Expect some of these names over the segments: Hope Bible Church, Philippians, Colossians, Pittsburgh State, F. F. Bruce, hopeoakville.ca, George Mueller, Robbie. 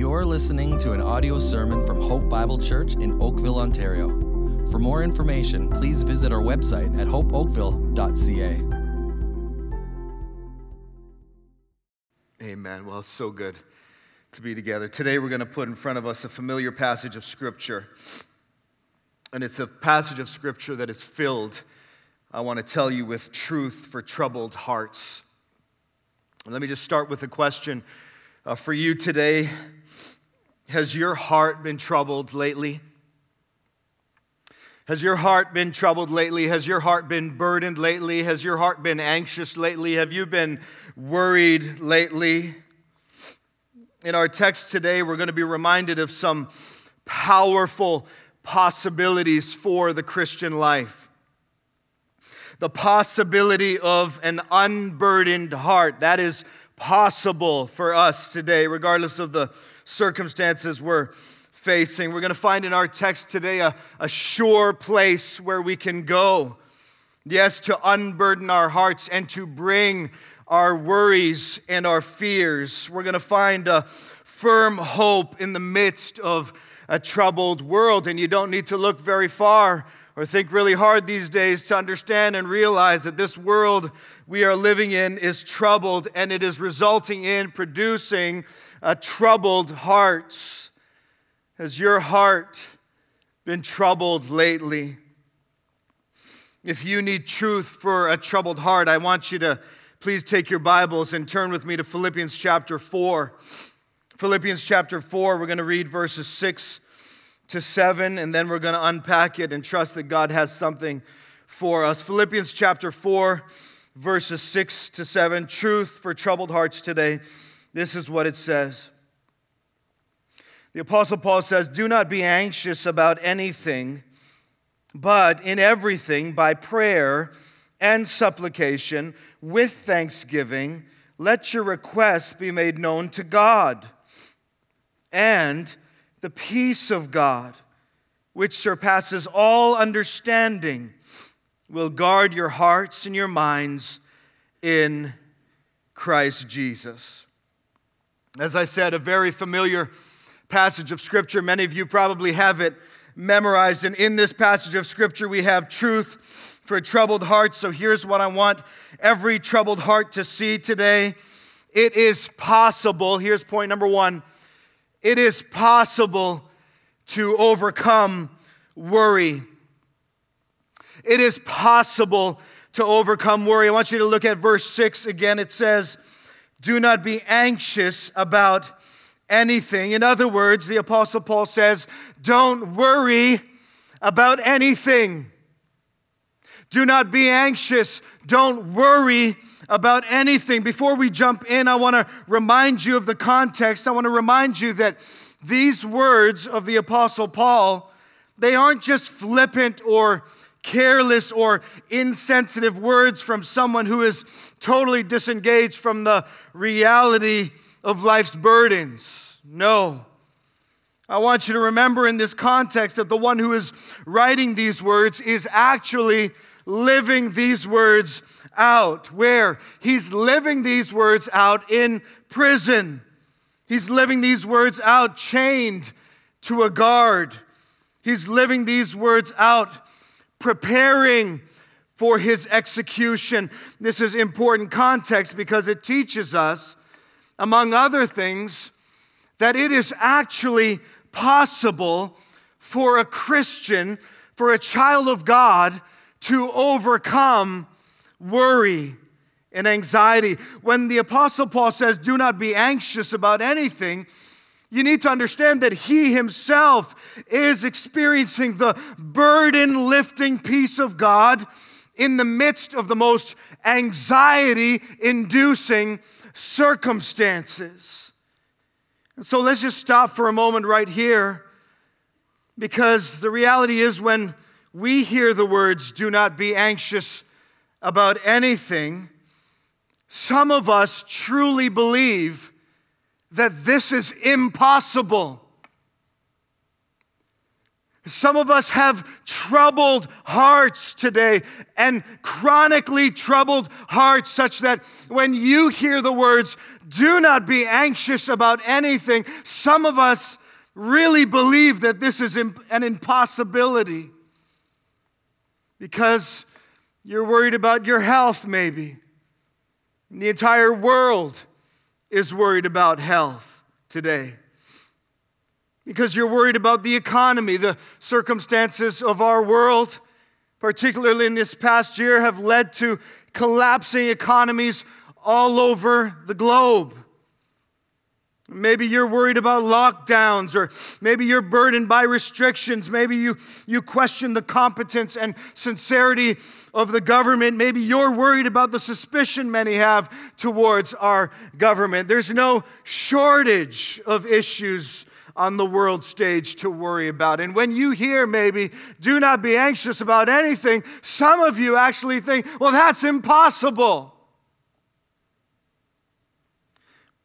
You're listening to an audio sermon from Hope Bible Church in Oakville, Ontario. For more information, please visit our website at hopeoakville.ca. Amen. Well, it's so good to be together. Today we're going to put in front of us a familiar passage of Scripture. And it's a passage of Scripture that is filled, I want to tell you, with truth for troubled hearts. And let me just start with a question for you today. Has your heart been troubled lately? Has your heart been troubled lately? Has your heart been burdened lately? Has your heart been anxious lately? Have you been worried lately? In our text today, we're going to be reminded of some powerful possibilities for the Christian life. The possibility of an unburdened heart. That is possible for us today, regardless of the circumstances we're facing. We're going to find in our text today a sure place where we can go. Yes, to unburden our hearts and to bring our worries and our fears. We're going to find a firm hope in the midst of a troubled world, and you don't need to look very far or think really hard these days to understand and realize that this world we are living in is troubled, and it is resulting in producing a troubled heart. Has your heart been troubled lately? If you need truth for a troubled heart, I want you to please take your Bibles and turn with me to Philippians chapter 4. Philippians chapter 4, we're going to read verses 6 to 7, and then we're going to unpack it and trust that God has something for us. Philippians chapter 4, verses 6 to 7, truth for troubled hearts today. This is what it says. The Apostle Paul says, "Do not be anxious about anything, but in everything, by prayer and supplication, with thanksgiving, let your requests be made known to God. And the peace of God, which surpasses all understanding, will guard your hearts and your minds in Christ Jesus." As I said, a very familiar passage of Scripture. Many of you probably have it memorized. And in this passage of Scripture, we have truth for troubled hearts. So here's what I want every troubled heart to see today. It is possible. Here's point number one. It is possible to overcome worry. It is possible to overcome worry. I want you to look at verse 6 again. It says, "Do not be anxious about anything." In other words, the Apostle Paul says, don't worry about anything. Do not be anxious. Don't worry about anything. Before we jump in, I want to remind you of the context. I want to remind you that these words of the Apostle Paul, they aren't just flippant or careless or insensitive words from someone who is totally disengaged from the reality of life's burdens. No. I want you to remember in this context that the one who is writing these words is actually living these words out. Where? He's living these words out in prison. He's living these words out chained to a guard. He's living these words out preparing for his execution. This is important context because it teaches us, among other things, that it is actually possible for a Christian, for a child of God, to overcome worry and anxiety. When the Apostle Paul says, "Do not be anxious about anything," you need to understand that he himself is experiencing the burden-lifting peace of God in the midst of the most anxiety-inducing circumstances. And so let's just stop for a moment right here, because the reality is when we hear the words, "Do not be anxious about anything," some of us truly believe that this is impossible. Some of us have troubled hearts today, and chronically troubled hearts, such that when you hear the words, do not be anxious about anything, some of us really believe that this is an impossibility because you're worried about your health, maybe. The entire world is worried about health today. Because you're worried about the economy. The circumstances of our world, particularly in this past year, have led to collapsing economies all over the globe. Maybe you're worried about lockdowns, or maybe you're burdened by restrictions. Maybe you question the competence and sincerity of the government. Maybe you're worried about the suspicion many have towards our government. There's no shortage of issues on the world stage to worry about. And when you hear maybe, do not be anxious about anything, some of you actually think, well, that's impossible.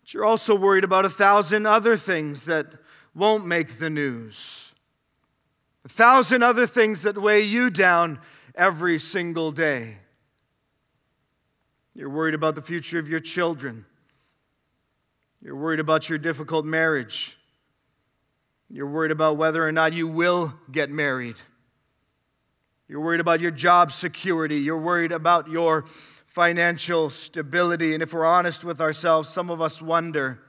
But you're also worried about 1,000 other things that won't make the news. 1,000 other things that weigh you down every single day. You're worried about the future of your children. You're worried about your difficult marriage. You're worried about whether or not you will get married. You're worried about your job security. You're worried about your financial stability. And if we're honest with ourselves, some of us wonder,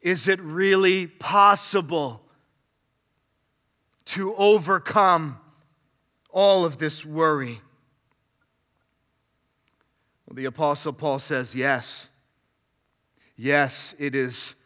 is it really possible to overcome all of this worry? Well, the Apostle Paul says, yes. Yes, it is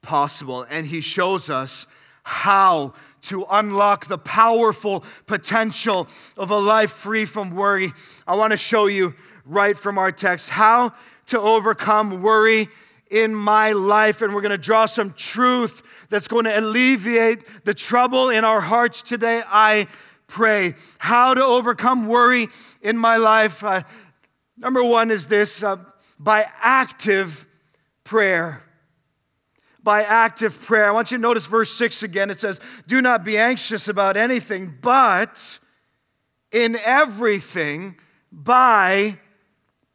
possible, and he shows us how to unlock the powerful potential of a life free from worry. I want to show you right from our text how to overcome worry in my life, and we're going to draw some truth that's going to alleviate the trouble in our hearts today, I pray. How to overcome worry in my life. Number one is this, by active prayer. By active prayer. I want you to notice verse 6 again. It says, do not be anxious about anything, but in everything by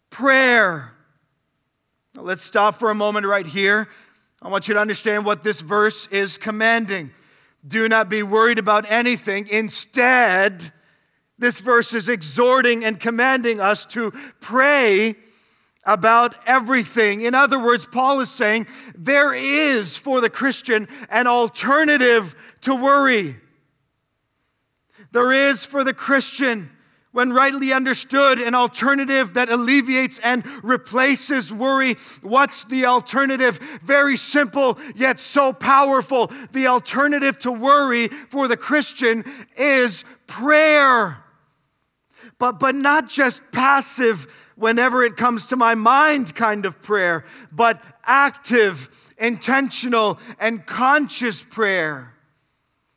prayer. Now let's stop for a moment right here. I want you to understand what this verse is commanding. Do not be worried about anything. Instead, this verse is exhorting and commanding us to pray about everything. In other words, Paul is saying there is, for the Christian, an alternative to worry. There is, for the Christian, when rightly understood, an alternative that alleviates and replaces worry. What's the alternative? Very simple, yet so powerful. The alternative to worry for the Christian is prayer. But not just passive, whenever it comes to my mind kind of prayer, but active, intentional, and conscious prayer.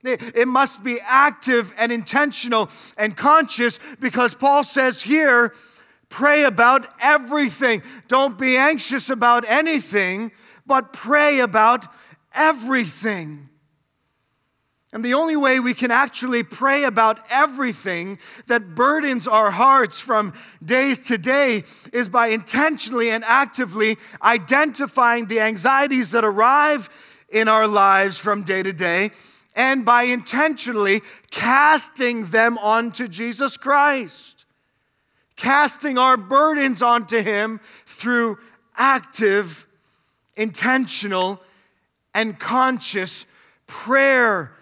It must be active and intentional and conscious, because Paul says here, pray about everything. Don't be anxious about anything, but pray about everything. And the only way we can actually pray about everything that burdens our hearts from day to day is by intentionally and actively identifying the anxieties that arrive in our lives from day to day, and by intentionally casting them onto Jesus Christ, casting our burdens onto Him through active, intentional, and conscious prayer.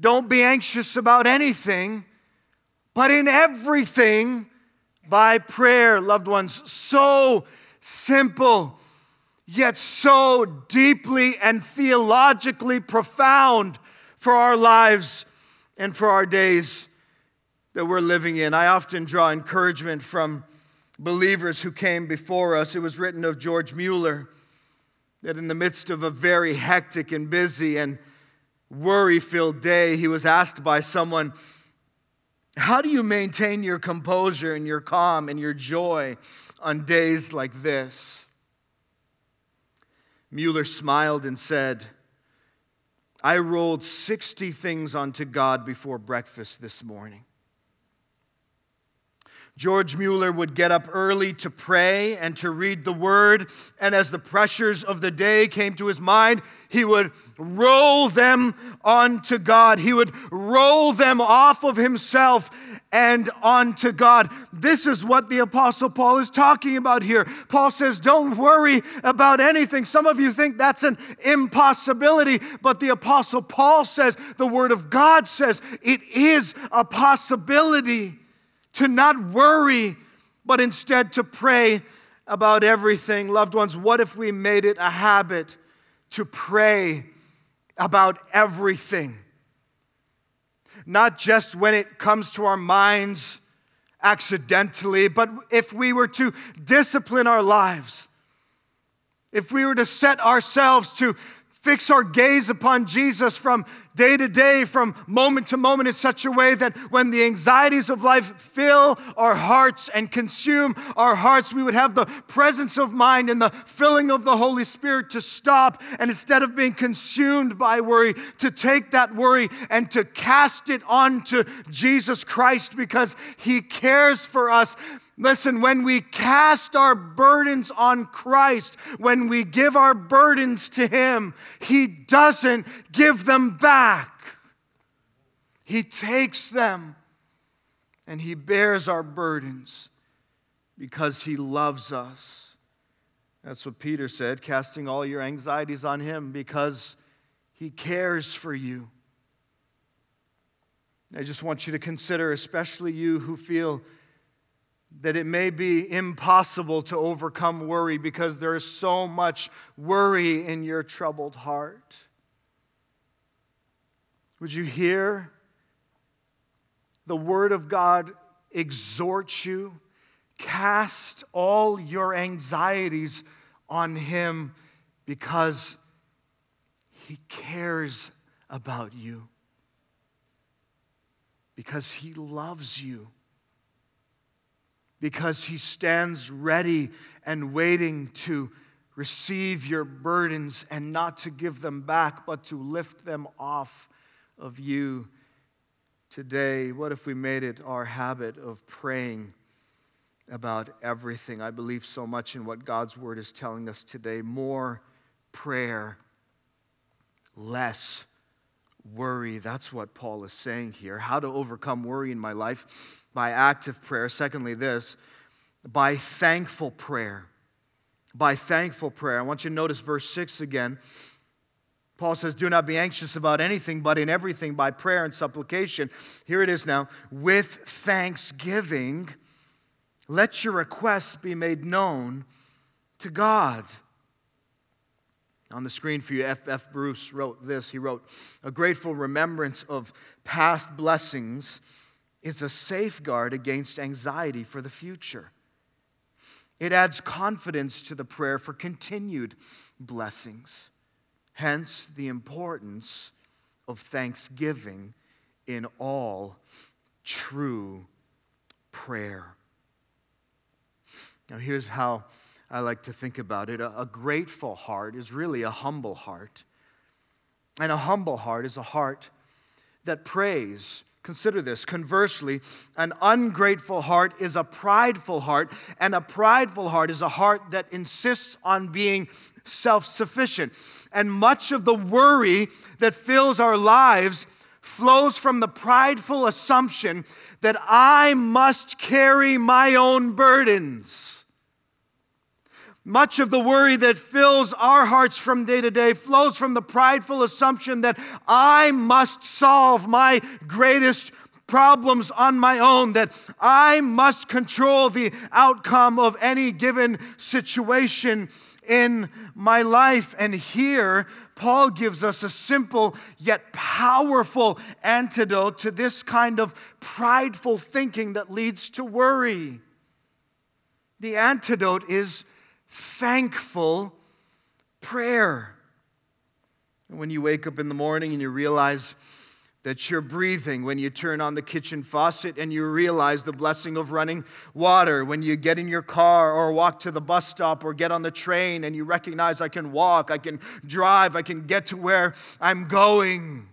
Don't be anxious about anything, but in everything by prayer. Loved ones, so simple, yet so deeply and theologically profound for our lives and for our days that we're living in. I often draw encouragement from believers who came before us. It was written of George Mueller that in the midst of a very hectic and busy and worry-filled day, he was asked by someone, how do you maintain your composure and your calm and your joy on days like this? Mueller smiled and said, I rolled 60 things onto God before breakfast this morning. George Mueller would get up early to pray and to read the Word, and as the pressures of the day came to his mind, he would roll them onto God. He would roll them off of himself and onto God. This is what the Apostle Paul is talking about here. Paul says, don't worry about anything. Some of you think that's an impossibility, but the Apostle Paul says, the Word of God says, it is a possibility to not worry, but instead to pray about everything. Loved ones, what if we made it a habit to pray about everything? Not just when it comes to our minds accidentally, but if we were to discipline our lives, if we were to set ourselves to fix our gaze upon Jesus from day to day, from moment to moment in such a way that when the anxieties of life fill our hearts and consume our hearts, we would have the presence of mind and the filling of the Holy Spirit to stop, and instead of being consumed by worry, to take that worry and to cast it onto Jesus Christ because He cares for us. Listen, when we cast our burdens on Christ, when we give our burdens to Him, He doesn't give them back. He takes them and He bears our burdens because He loves us. That's what Peter said, casting all your anxieties on Him because He cares for you. I just want you to consider, especially you who feel that it may be impossible to overcome worry because there is so much worry in your troubled heart. Would you hear the Word of God exhort you? Cast all your anxieties on Him because He cares about you, because He loves you, because He stands ready and waiting to receive your burdens and not to give them back, but to lift them off of you today. What if we made it our habit of praying about everything? I believe so much in what God's Word is telling us today. More prayer, less worry. That's what Paul is saying here. How to overcome worry in my life? By active prayer. Secondly, this, by thankful prayer. By thankful prayer. I want you to notice verse 6 again. Paul says, do not be anxious about anything, but in everything by prayer and supplication. Here it is now. With thanksgiving, let your requests be made known to God. On the screen for you, F. F. Bruce wrote this. He wrote, a grateful remembrance of past blessings is a safeguard against anxiety for the future. It adds confidence to the prayer for continued blessings. Hence, the importance of thanksgiving in all true prayer. Now, here's how I like to think about it. A grateful heart is really a humble heart. And a humble heart is a heart that prays. Consider this. Conversely, an ungrateful heart is a prideful heart, and a prideful heart is a heart that insists on being self-sufficient. And much of the worry that fills our lives flows from the prideful assumption that I must carry my own burdens. Much of the worry that fills our hearts from day to day flows from the prideful assumption that I must solve my greatest problems on my own, that I must control the outcome of any given situation in my life. And here, Paul gives us a simple yet powerful antidote to this kind of prideful thinking that leads to worry. The antidote is thankful prayer. And when you wake up in the morning and you realize that you're breathing when you turn on the kitchen faucet and you realize the blessing of running water, when you get in your car or walk to the bus stop or get on the train and you recognize I can walk, I can drive, I can get to where I'm going.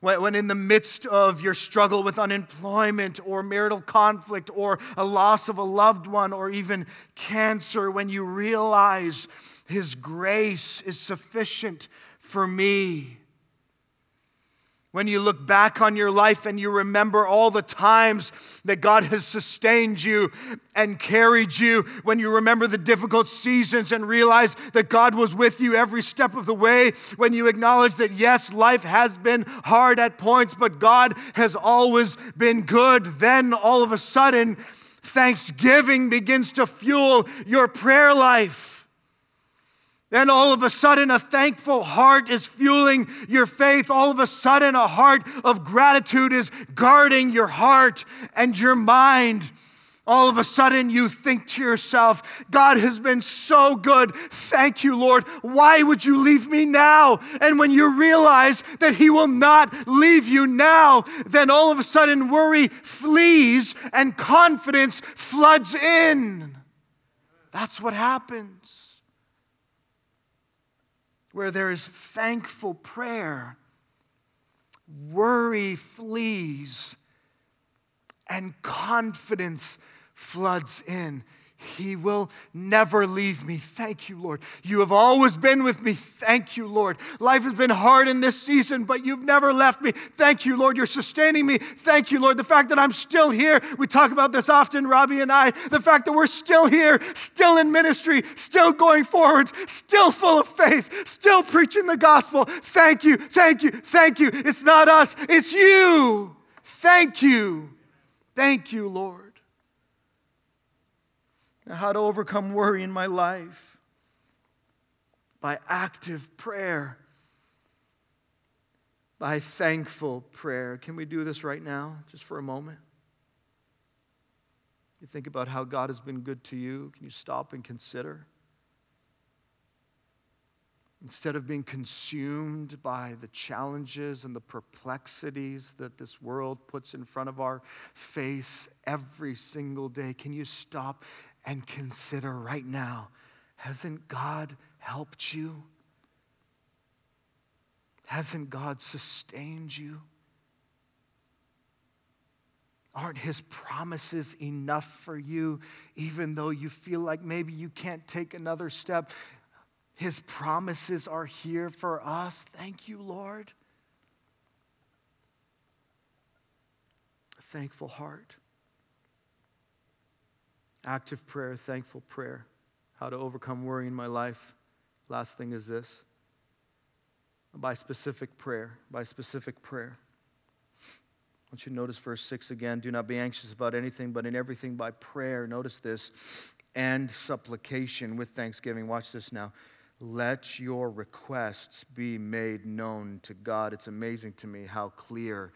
When in the midst of your struggle with unemployment or marital conflict or a loss of a loved one or even cancer, when you realize His grace is sufficient for me. When you look back on your life and you remember all the times that God has sustained you and carried you, when you remember the difficult seasons and realize that God was with you every step of the way, when you acknowledge that, yes, life has been hard at points, but God has always been good, then all of a sudden, thanksgiving begins to fuel your prayer life. Then all of a sudden, a thankful heart is fueling your faith. All of a sudden, a heart of gratitude is guarding your heart and your mind. All of a sudden, you think to yourself, God has been so good. Thank you, Lord. Why would you leave me now? And when you realize that He will not leave you now, then all of a sudden, worry flees and confidence floods in. That's what happens. Where there is thankful prayer, worry flees and confidence floods in. He will never leave me. Thank you, Lord. You have always been with me. Thank you, Lord. Life has been hard in this season, but you've never left me. Thank you, Lord. You're sustaining me. Thank you, Lord. The fact that I'm still here, we talk about this often, Robbie and I, the fact that we're still here, still in ministry, still going forward, still full of faith, still preaching the gospel. Thank you, thank you, thank you. It's not us, it's you. Thank you. Thank you, Lord. How to overcome worry in my life? By active prayer. By thankful prayer. Can we do this right now, just for a moment? You think about how God has been good to you. Can you stop and consider? Instead of being consumed by the challenges and the perplexities that this world puts in front of our face every single day, can you stop and consider right now, hasn't God helped you? Hasn't God sustained you? Aren't His promises enough for you, even though you feel like maybe you can't take another step? His promises are here for us. Thank you, Lord. A thankful heart. Active prayer, thankful prayer. How to overcome worry in my life. Last thing is this. By specific prayer. By specific prayer. I want you to notice verse 6 again. Do not be anxious about anything, but in everything by prayer. Notice this. And supplication with thanksgiving. Watch this now. Let your requests be made known to God. It's amazing to me how clear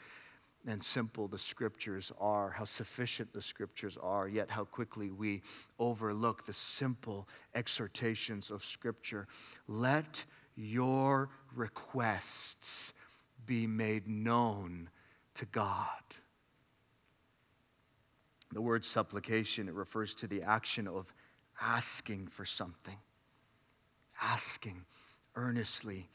and simple the Scriptures are, how sufficient the Scriptures are, yet how quickly we overlook the simple exhortations of Scripture. Let your requests be made known to God. The word supplication, it refers to the action of asking for something. Asking earnestly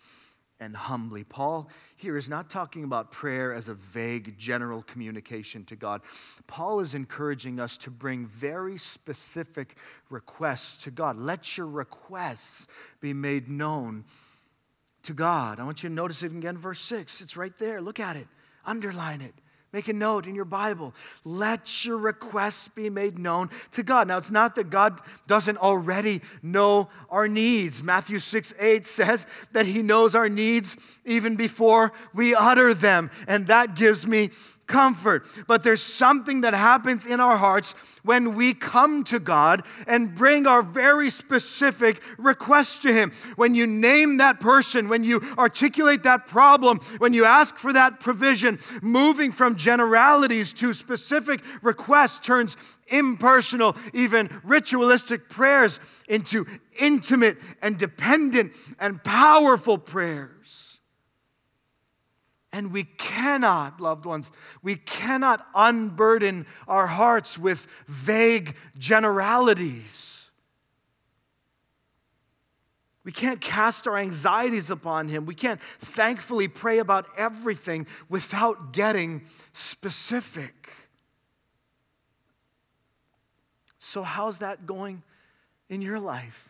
and humbly. Paul here is not talking about prayer as a vague general communication to God. Paul is encouraging us to bring very specific requests to God. Let your requests be made known to God. I want you to notice it again, verse 6. It's right there. Look at it. Underline it. Make a note in your Bible. Let your requests be made known to God. Now, it's not that God doesn't already know our needs. Matthew 6:8 says that He knows our needs even before we utter them. And that gives me comfort. But there's something that happens in our hearts when we come to God and bring our very specific request to Him. When you name that person, when you articulate that problem, when you ask for that provision, moving from generalities to specific requests turns impersonal, even ritualistic prayers into intimate and dependent and powerful prayers. And we cannot, loved ones, we cannot unburden our hearts with vague generalities. We can't cast our anxieties upon Him. We can't thankfully pray about everything without getting specific. So how's that going in your life?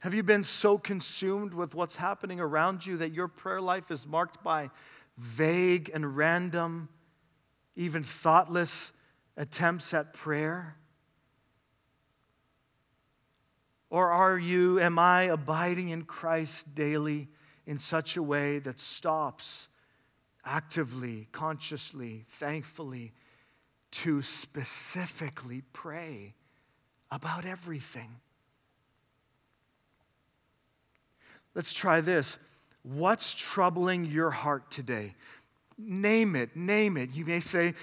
Have you been so consumed with what's happening around you that your prayer life is marked by vague and random, even thoughtless attempts at prayer? Or am I abiding in Christ daily in such a way that stops actively, consciously, thankfully to specifically pray about everything? Let's try this. What's troubling your heart today? Name it, name it. You may say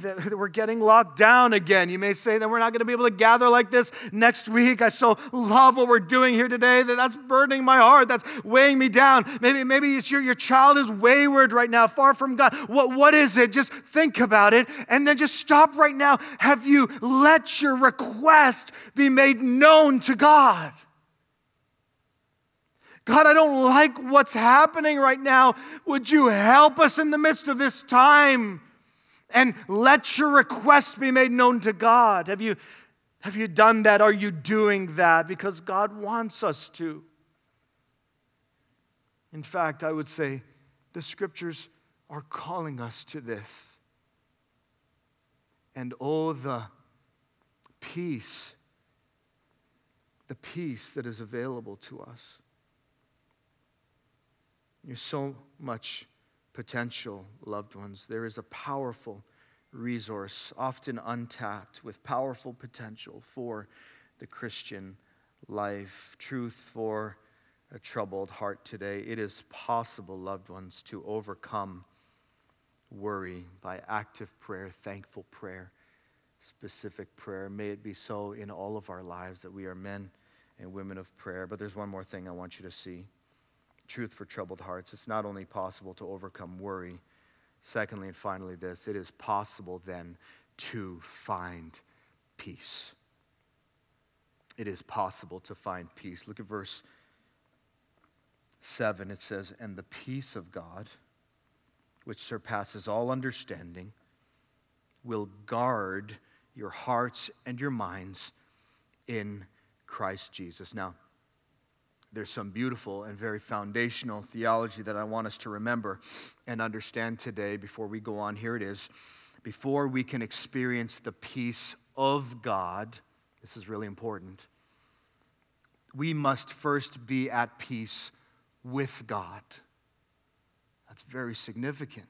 that we're getting locked down again. You may say that we're not going to be able to gather like this next week. I so love what we're doing here today. That's burdening my heart. That's weighing me down. Maybe it's your child is wayward right now, far from God. What is it? Just think about it and then just stop right now. Have you let your request be made known to God? God, I don't like what's happening right now. Would you help us in the midst of this time? And let your requests be made known to God. Have you done that? Are you doing that? Because God wants us to. In fact, I would say the Scriptures are calling us to this. And oh, the peace that is available to us. There's so much potential, loved ones. There is a powerful resource, often untapped, with powerful potential for the Christian life. Truth for a troubled heart today. It is possible, loved ones, to overcome worry by active prayer, thankful prayer, specific prayer. May it be so in all of our lives that we are men and women of prayer. But there's one more thing I want you to see. Truth for troubled hearts. It's not only possible to overcome worry. Secondly and finally this, it is possible then to find peace. It is possible to find peace. Look at verse 7. It says, "And the peace of God, which surpasses all understanding, will guard your hearts and your minds in Christ Jesus." Now, there's some beautiful and very foundational theology that I want us to remember and understand today before we go on. Here it is. Before we can experience the peace of God, this is really important, we must first be at peace with God. That's very significant.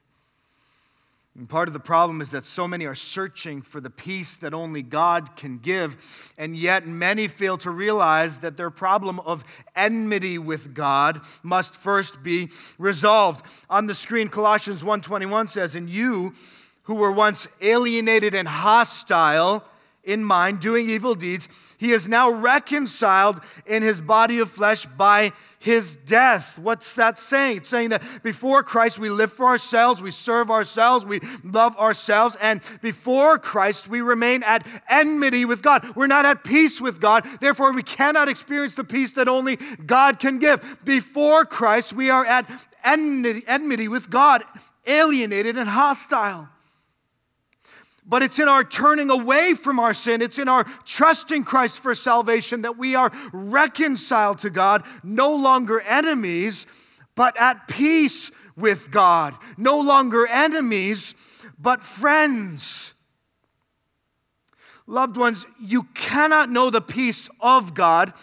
And part of the problem is that so many are searching for the peace that only God can give, and yet many fail to realize that their problem of enmity with God must first be resolved. On the screen, Colossians 1:21 says, "And you who were once alienated and hostile in mind, doing evil deeds, He is now reconciled in His body of flesh by His death." What's that saying? It's saying that before Christ, we live for ourselves, we serve ourselves, we love ourselves, and before Christ, we remain at enmity with God. We're not at peace with God, therefore we cannot experience the peace that only God can give. Before Christ, we are at enmity with God, alienated and hostile. But it's in our turning away from our sin, it's in our trusting Christ for salvation that we are reconciled to God, no longer enemies, but at peace with God. No longer enemies, but friends. Loved ones, you cannot know the peace of God,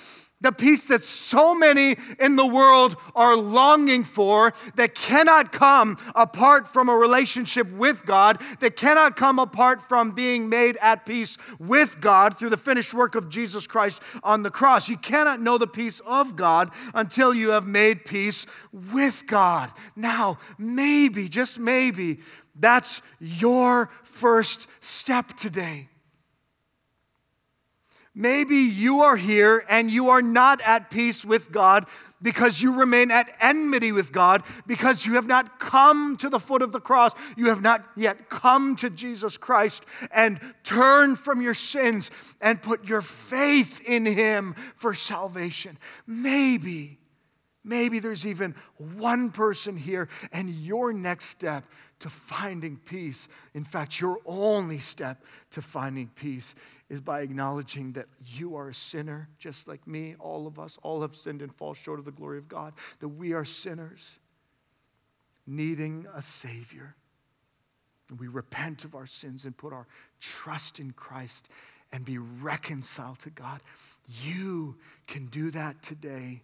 the peace that so many in the world are longing for, that cannot come apart from a relationship with God, that cannot come apart from being made at peace with God through the finished work of Jesus Christ on the cross. You cannot know the peace of God until you have made peace with God. Now, maybe, just maybe, that's your first step today. Maybe you are here and you are not at peace with God because you remain at enmity with God, because you have not come to the foot of the cross. You have not yet come to Jesus Christ and turn from your sins and put your faith in him for salvation. Maybe there's even one person here, and your next step to finding peace, in fact, your only step to finding peace, is by acknowledging that you are a sinner, just like me, all of us, all have sinned and fall short of the glory of God, that we are sinners needing a Savior. And we repent of our sins and put our trust in Christ and be reconciled to God. You can do that today,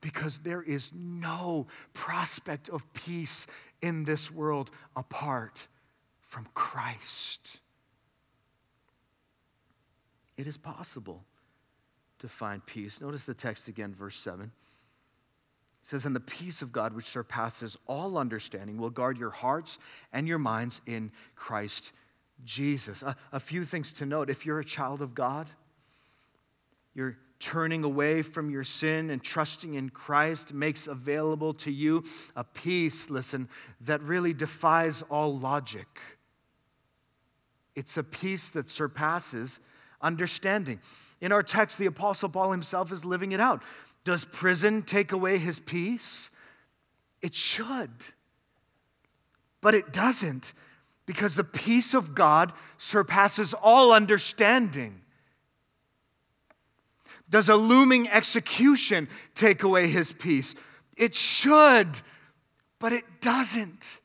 because there is no prospect of peace in this world apart from Christ. It is possible to find peace. Notice the text again, verse 7. It says, "And the peace of God which surpasses all understanding will guard your hearts and your minds in Christ Jesus." A few things to note. If you're a child of God, you're turning away from your sin and trusting in Christ makes available to you a peace, listen, that really defies all logic. It's a peace that surpasses understanding. In our text, the Apostle Paul himself is living it out. Does prison take away his peace? It should, but it doesn't, because the peace of God surpasses all understanding. Does a looming execution take away his peace? It should, but it doesn't.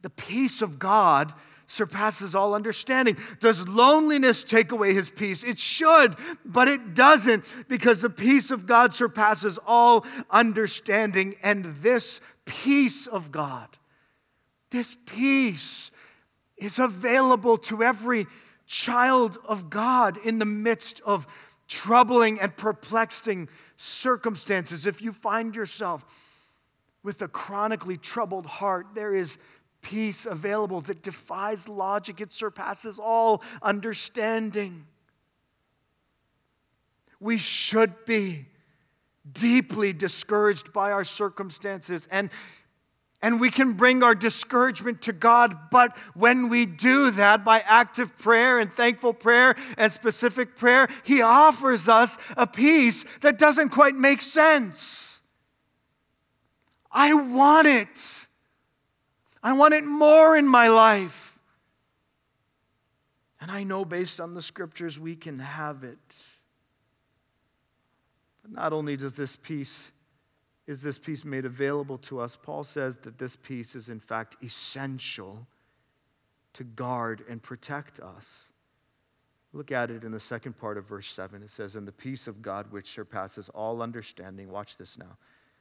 The peace of God surpasses all understanding. Does loneliness take away his peace? It should, but it doesn't, because the peace of God surpasses all understanding. And this peace of God, this peace is available to every child of God in the midst of troubling and perplexing circumstances. If you find yourself with a chronically troubled heart, there is peace available that defies logic. It surpasses all understanding. We should be deeply discouraged by our circumstances, and we can bring our discouragement to God, but when we do that by active prayer and thankful prayer and specific prayer, he offers us a peace that doesn't quite make sense. I want it. I want it more in my life. And I know based on the scriptures we can have it. But not only does this peace is made available to us, Paul says that this peace is in fact essential to guard and protect us. Look at it in the second part of verse 7. It says, "And the peace of God which surpasses all understanding," watch this now.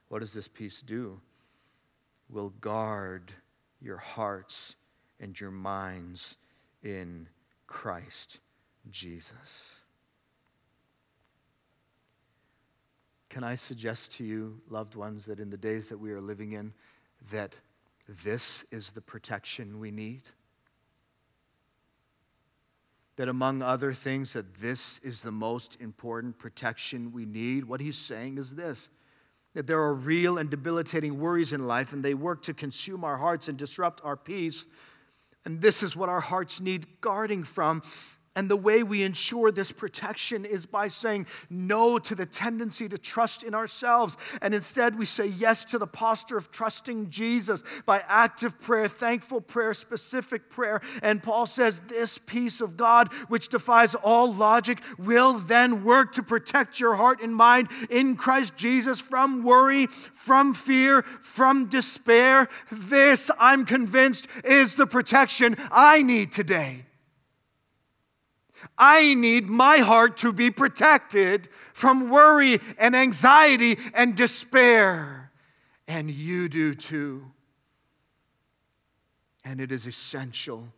What does this peace do? "Will guard your hearts and your minds in Christ Jesus." Can I suggest to you, loved ones, that in the days that we are living in, that this is the protection we need? That among other things, that this is the most important protection we need? What he's saying is this, that there are real and debilitating worries in life, and they work to consume our hearts and disrupt our peace. And this is what our hearts need guarding from. And the way we ensure this protection is by saying no to the tendency to trust in ourselves. And instead, we say yes to the posture of trusting Jesus by active prayer, thankful prayer, specific prayer. And Paul says this peace of God, which defies all logic, will then work to protect your heart and mind in Christ Jesus from worry, from fear, from despair. This, I'm convinced, is the protection I need today. I need my heart to be protected from worry and anxiety and despair. And you do too. And it is essential,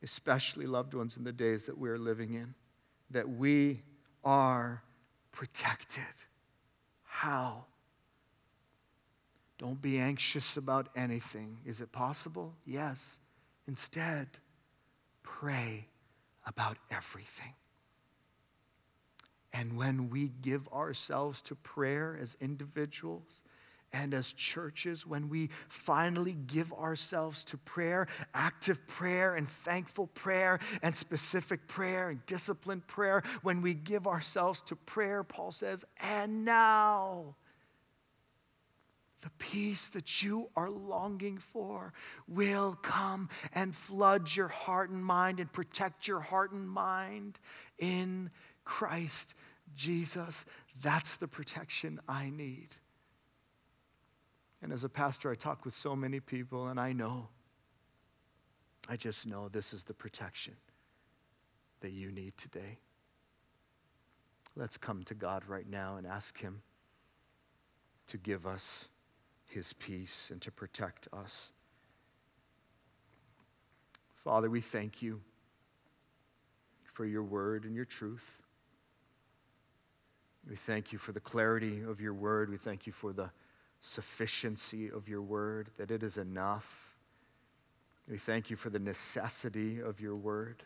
especially, loved ones, in the days that we are living in, that we are protected. How? Don't be anxious about anything. Is it possible? Yes. Instead, pray about everything. And when we give ourselves to prayer as individuals and as churches, when we finally give ourselves to prayer, active prayer and thankful prayer and specific prayer and disciplined prayer, when we give ourselves to prayer, Paul says, and now the peace that you are longing for will come and flood your heart and mind and protect your heart and mind in Christ Jesus. That's the protection I need. And as a pastor, I talk with so many people, and I just know this is the protection that you need today. Let's come to God right now and ask Him to give us His peace and to protect us. Father, we thank You for Your word and Your truth. We thank You for the clarity of Your word. We thank You for the sufficiency of Your word, that it is enough. We thank You for the necessity of Your word.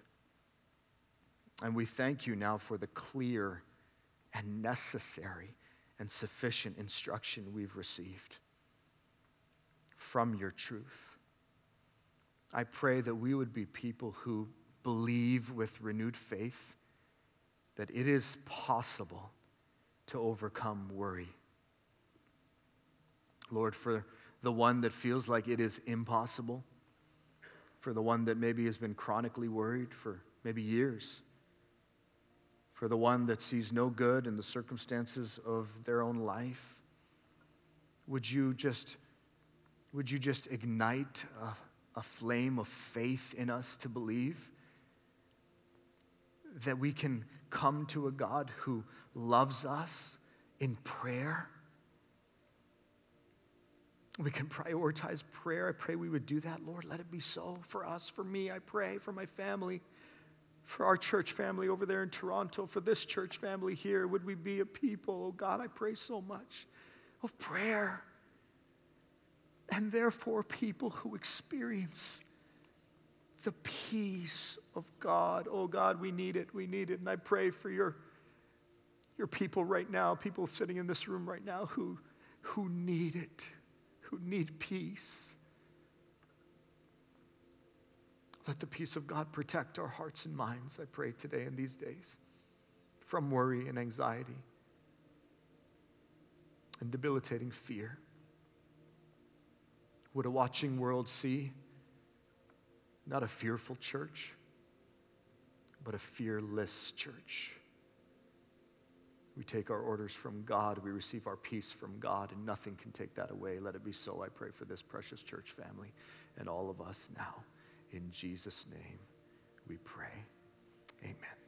And we thank You now for the clear and necessary and sufficient instruction we've received from Your truth. I pray that we would be people who believe with renewed faith that it is possible to overcome worry. Lord, for the one that feels like it is impossible, for the one that maybe has been chronically worried for maybe years, for the one that sees no good in the circumstances of their own life, would you just ignite a flame of faith in us to believe that we can come to a God who loves us in prayer? We can prioritize prayer. I pray we would do that, Lord. Let it be so for us, for me, I pray, for my family, for our church family over there in Toronto, for this church family here. Would we be a people, oh God, I pray so much of prayer, and therefore people who experience the peace of God. Oh God, we need it. And I pray for your people right now, people sitting in this room right now who need it, who need peace. Let the peace of God protect our hearts and minds, I pray today and these days, from worry and anxiety and debilitating fear. Would a watching world see not a fearful church, but a fearless church? We take our orders from God. We receive our peace from God, and nothing can take that away. Let it be so, I pray, for this precious church family and all of us now. In Jesus' name we pray. Amen.